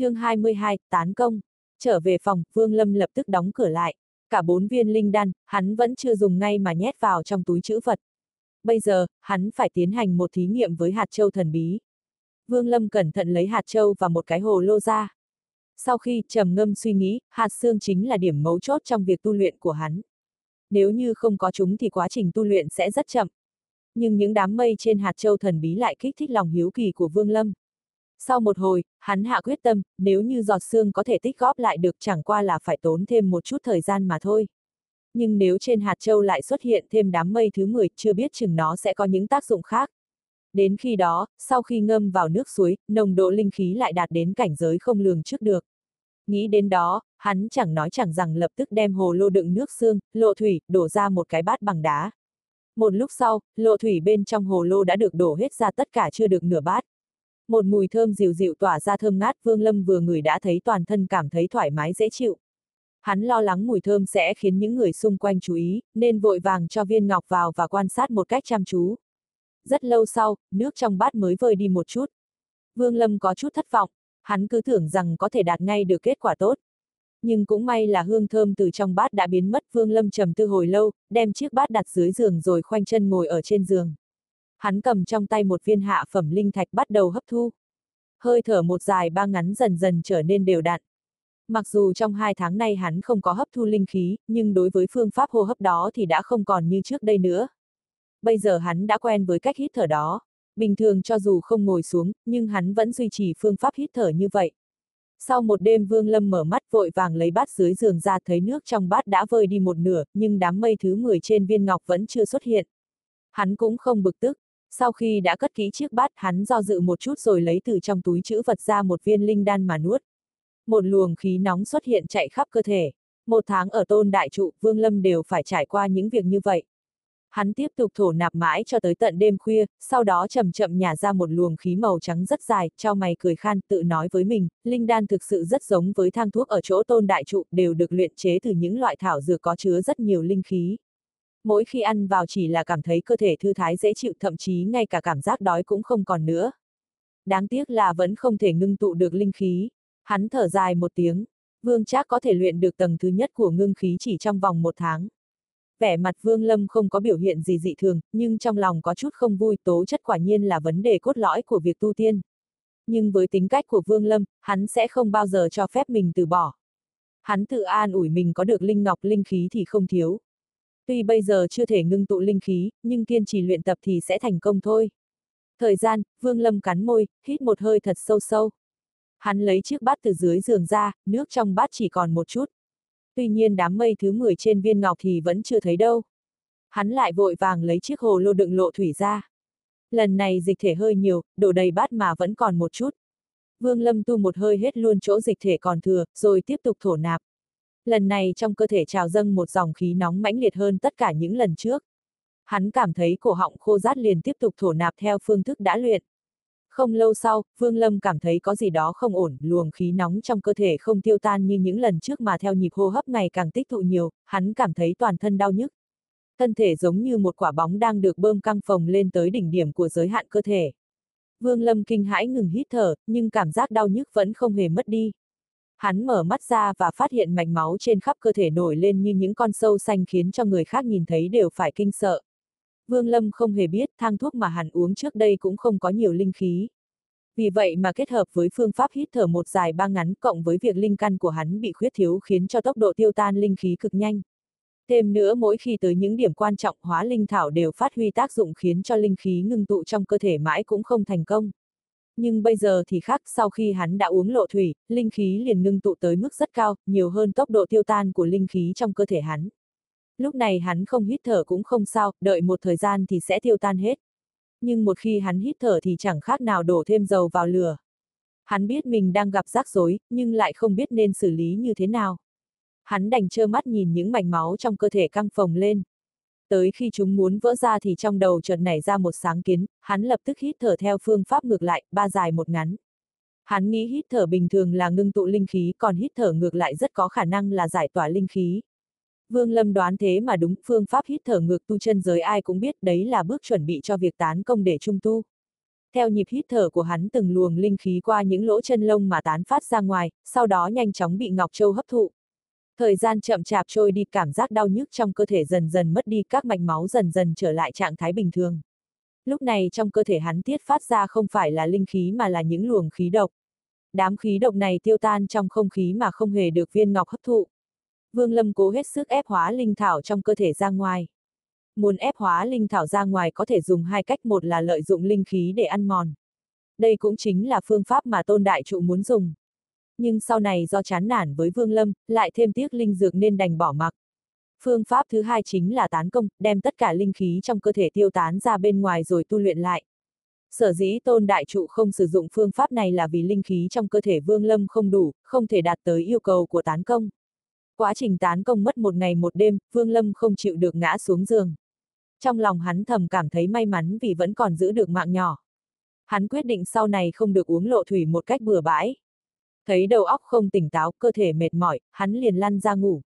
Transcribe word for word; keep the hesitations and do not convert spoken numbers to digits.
Chương hai mươi hai, tán công. Trở về phòng, Vương Lâm lập tức đóng cửa lại. Cả bốn viên linh đan, hắn vẫn chưa dùng ngay mà nhét vào trong túi trữ vật. Bây giờ, hắn phải tiến hành một thí nghiệm với hạt châu thần bí. Vương Lâm cẩn thận lấy hạt châu và một cái hồ lô ra. Sau khi trầm ngâm suy nghĩ, hạt xương chính là điểm mấu chốt trong việc tu luyện của hắn. Nếu như không có chúng thì quá trình tu luyện sẽ rất chậm. Nhưng những đám mây trên hạt châu thần bí lại kích thích lòng hiếu kỳ của Vương Lâm. Sau một hồi, hắn hạ quyết tâm, nếu như giọt xương có thể tích góp lại được chẳng qua là phải tốn thêm một chút thời gian mà thôi. Nhưng nếu trên hạt châu lại xuất hiện thêm đám mây thứ mười, chưa biết chừng nó sẽ có những tác dụng khác. Đến khi đó, sau khi ngâm vào nước suối, nồng độ linh khí lại đạt đến cảnh giới không lường trước được. Nghĩ đến đó, hắn chẳng nói chẳng rằng lập tức đem hồ lô đựng nước xương, lộ thủy, đổ ra một cái bát bằng đá. Một lúc sau, lộ thủy bên trong hồ lô đã được đổ hết ra tất cả chưa được nửa bát. Một mùi thơm dịu dịu tỏa ra thơm ngát, Vương Lâm vừa ngửi đã thấy toàn thân cảm thấy thoải mái dễ chịu. Hắn lo lắng mùi thơm sẽ khiến những người xung quanh chú ý, nên vội vàng cho viên ngọc vào và quan sát một cách chăm chú. Rất lâu sau, nước trong bát mới vơi đi một chút. Vương Lâm có chút thất vọng, hắn cứ tưởng rằng có thể đạt ngay được kết quả tốt. Nhưng cũng may là hương thơm từ trong bát đã biến mất. Vương Lâm trầm tư hồi lâu, đem chiếc bát đặt dưới giường rồi khoanh chân ngồi ở trên giường. Hắn cầm trong tay một viên hạ phẩm linh thạch bắt đầu hấp thu. Hơi thở một dài ba ngắn dần dần trở nên đều đặn. Mặc dù trong hai tháng nay hắn không có hấp thu linh khí, nhưng đối với phương pháp hô hấp đó thì đã không còn như trước đây nữa. Bây giờ hắn đã quen với cách hít thở đó. Bình thường cho dù không ngồi xuống, nhưng hắn vẫn duy trì phương pháp hít thở như vậy. Sau một đêm, Vương Lâm mở mắt vội vàng lấy bát dưới giường ra, thấy nước trong bát đã vơi đi một nửa, nhưng đám mây thứ mười trên viên ngọc vẫn chưa xuất hiện. Hắn cũng không bực tức. Sau khi đã cất kỹ chiếc bát, hắn do dự một chút rồi lấy từ trong túi trữ vật ra một viên linh đan mà nuốt. Một luồng khí nóng xuất hiện chạy khắp cơ thể. Một tháng ở Tôn Đại Trụ, Vương Lâm đều phải trải qua những việc như vậy. Hắn tiếp tục thổ nạp mãi cho tới tận đêm khuya, sau đó chậm chậm nhả ra một luồng khí màu trắng rất dài, chau mày cười khan tự nói với mình, linh đan thực sự rất giống với thang thuốc ở chỗ Tôn Đại Trụ, đều được luyện chế từ những loại thảo dược có chứa rất nhiều linh khí. Mỗi khi ăn vào chỉ là cảm thấy cơ thể thư thái dễ chịu, thậm chí ngay cả cảm giác đói cũng không còn nữa. Đáng tiếc là vẫn không thể ngưng tụ được linh khí. Hắn thở dài một tiếng, Vương Trác có thể luyện được tầng thứ nhất của ngưng khí chỉ trong vòng một tháng. Vẻ mặt Vương Lâm không có biểu hiện gì dị thường, nhưng trong lòng có chút không vui, tố chất quả nhiên là vấn đề cốt lõi của việc tu tiên. Nhưng với tính cách của Vương Lâm, hắn sẽ không bao giờ cho phép mình từ bỏ. Hắn tự an ủi mình có được linh ngọc linh khí thì không thiếu. Tuy bây giờ chưa thể ngưng tụ linh khí, nhưng kiên trì luyện tập thì sẽ thành công thôi. Thời gian, Vương Lâm cắn môi, hít một hơi thật sâu sâu. Hắn lấy chiếc bát từ dưới giường ra, nước trong bát chỉ còn một chút. Tuy nhiên đám mây thứ mười trên viên ngọc thì vẫn chưa thấy đâu. Hắn lại vội vàng lấy chiếc hồ lô đựng lộ thủy ra. Lần này dịch thể hơi nhiều, đổ đầy bát mà vẫn còn một chút. Vương Lâm tu một hơi hết luôn chỗ dịch thể còn thừa, rồi tiếp tục thổ nạp. Lần này trong cơ thể trào dâng một dòng khí nóng mãnh liệt hơn tất cả những lần trước. Hắn cảm thấy cổ họng khô rát liền tiếp tục thổ nạp theo phương thức đã luyện. Không lâu sau, Vương Lâm cảm thấy có gì đó không ổn, luồng khí nóng trong cơ thể không tiêu tan như những lần trước mà theo nhịp hô hấp ngày càng tích tụ nhiều, hắn cảm thấy toàn thân đau nhức. Thân thể giống như một quả bóng đang được bơm căng phồng lên tới đỉnh điểm của giới hạn cơ thể. Vương Lâm kinh hãi ngừng hít thở, nhưng cảm giác đau nhức vẫn không hề mất đi. Hắn mở mắt ra và phát hiện mạch máu trên khắp cơ thể nổi lên như những con sâu xanh khiến cho người khác nhìn thấy đều phải kinh sợ. Vương Lâm không hề biết thang thuốc mà hắn uống trước đây cũng không có nhiều linh khí. Vì vậy mà kết hợp với phương pháp hít thở một dài ba ngắn cộng với việc linh căn của hắn bị khuyết thiếu khiến cho tốc độ tiêu tan linh khí cực nhanh. Thêm nữa mỗi khi tới những điểm quan trọng, hóa linh thảo đều phát huy tác dụng khiến cho linh khí ngưng tụ trong cơ thể mãi cũng không thành công. Nhưng bây giờ thì khác, sau khi hắn đã uống lộ thủy, linh khí liền ngưng tụ tới mức rất cao, nhiều hơn tốc độ tiêu tan của linh khí trong cơ thể hắn. Lúc này hắn không hít thở cũng không sao, đợi một thời gian thì sẽ tiêu tan hết. Nhưng một khi hắn hít thở thì chẳng khác nào đổ thêm dầu vào lửa. Hắn biết mình đang gặp rắc rối, nhưng lại không biết nên xử lý như thế nào. Hắn đành trơ mắt nhìn những mạch máu trong cơ thể căng phồng lên. Tới khi chúng muốn vỡ ra thì trong đầu chợt nảy ra một sáng kiến, hắn lập tức hít thở theo phương pháp ngược lại, ba dài một ngắn. Hắn nghĩ hít thở bình thường là ngưng tụ linh khí, còn hít thở ngược lại rất có khả năng là giải tỏa linh khí. Vương Lâm đoán thế mà đúng, phương pháp hít thở ngược tu chân giới ai cũng biết, đấy là bước chuẩn bị cho việc tán công để trung tu. Theo nhịp hít thở của hắn, từng luồng linh khí qua những lỗ chân lông mà tán phát ra ngoài, sau đó nhanh chóng bị Ngọc Châu hấp thụ. Thời gian chậm chạp trôi đi, cảm giác đau nhức trong cơ thể dần dần mất đi, các mạch máu dần dần trở lại trạng thái bình thường. Lúc này trong cơ thể hắn tiết phát ra không phải là linh khí mà là những luồng khí độc. Đám khí độc này tiêu tan trong không khí mà không hề được viên ngọc hấp thụ. Vương Lâm cố hết sức ép hóa linh thảo trong cơ thể ra ngoài. Muốn ép hóa linh thảo ra ngoài có thể dùng hai cách, một là lợi dụng linh khí để ăn mòn. Đây cũng chính là phương pháp mà Tôn Đại Trụ muốn dùng. Nhưng sau này do chán nản với Vương Lâm, lại thêm tiếc linh dược nên đành bỏ mặc. Phương pháp thứ hai chính là tán công, đem tất cả linh khí trong cơ thể tiêu tán ra bên ngoài rồi tu luyện lại. Sở dĩ Tôn Đại Trụ không sử dụng phương pháp này là vì linh khí trong cơ thể Vương Lâm không đủ, không thể đạt tới yêu cầu của tán công. Quá trình tán công mất một ngày một đêm, Vương Lâm không chịu được ngã xuống giường. Trong lòng hắn thầm cảm thấy may mắn vì vẫn còn giữ được mạng nhỏ. Hắn quyết định sau này không được uống lộ thủy một cách bừa bãi. Thấy đầu óc không tỉnh táo, cơ thể mệt mỏi, hắn liền lăn ra ngủ.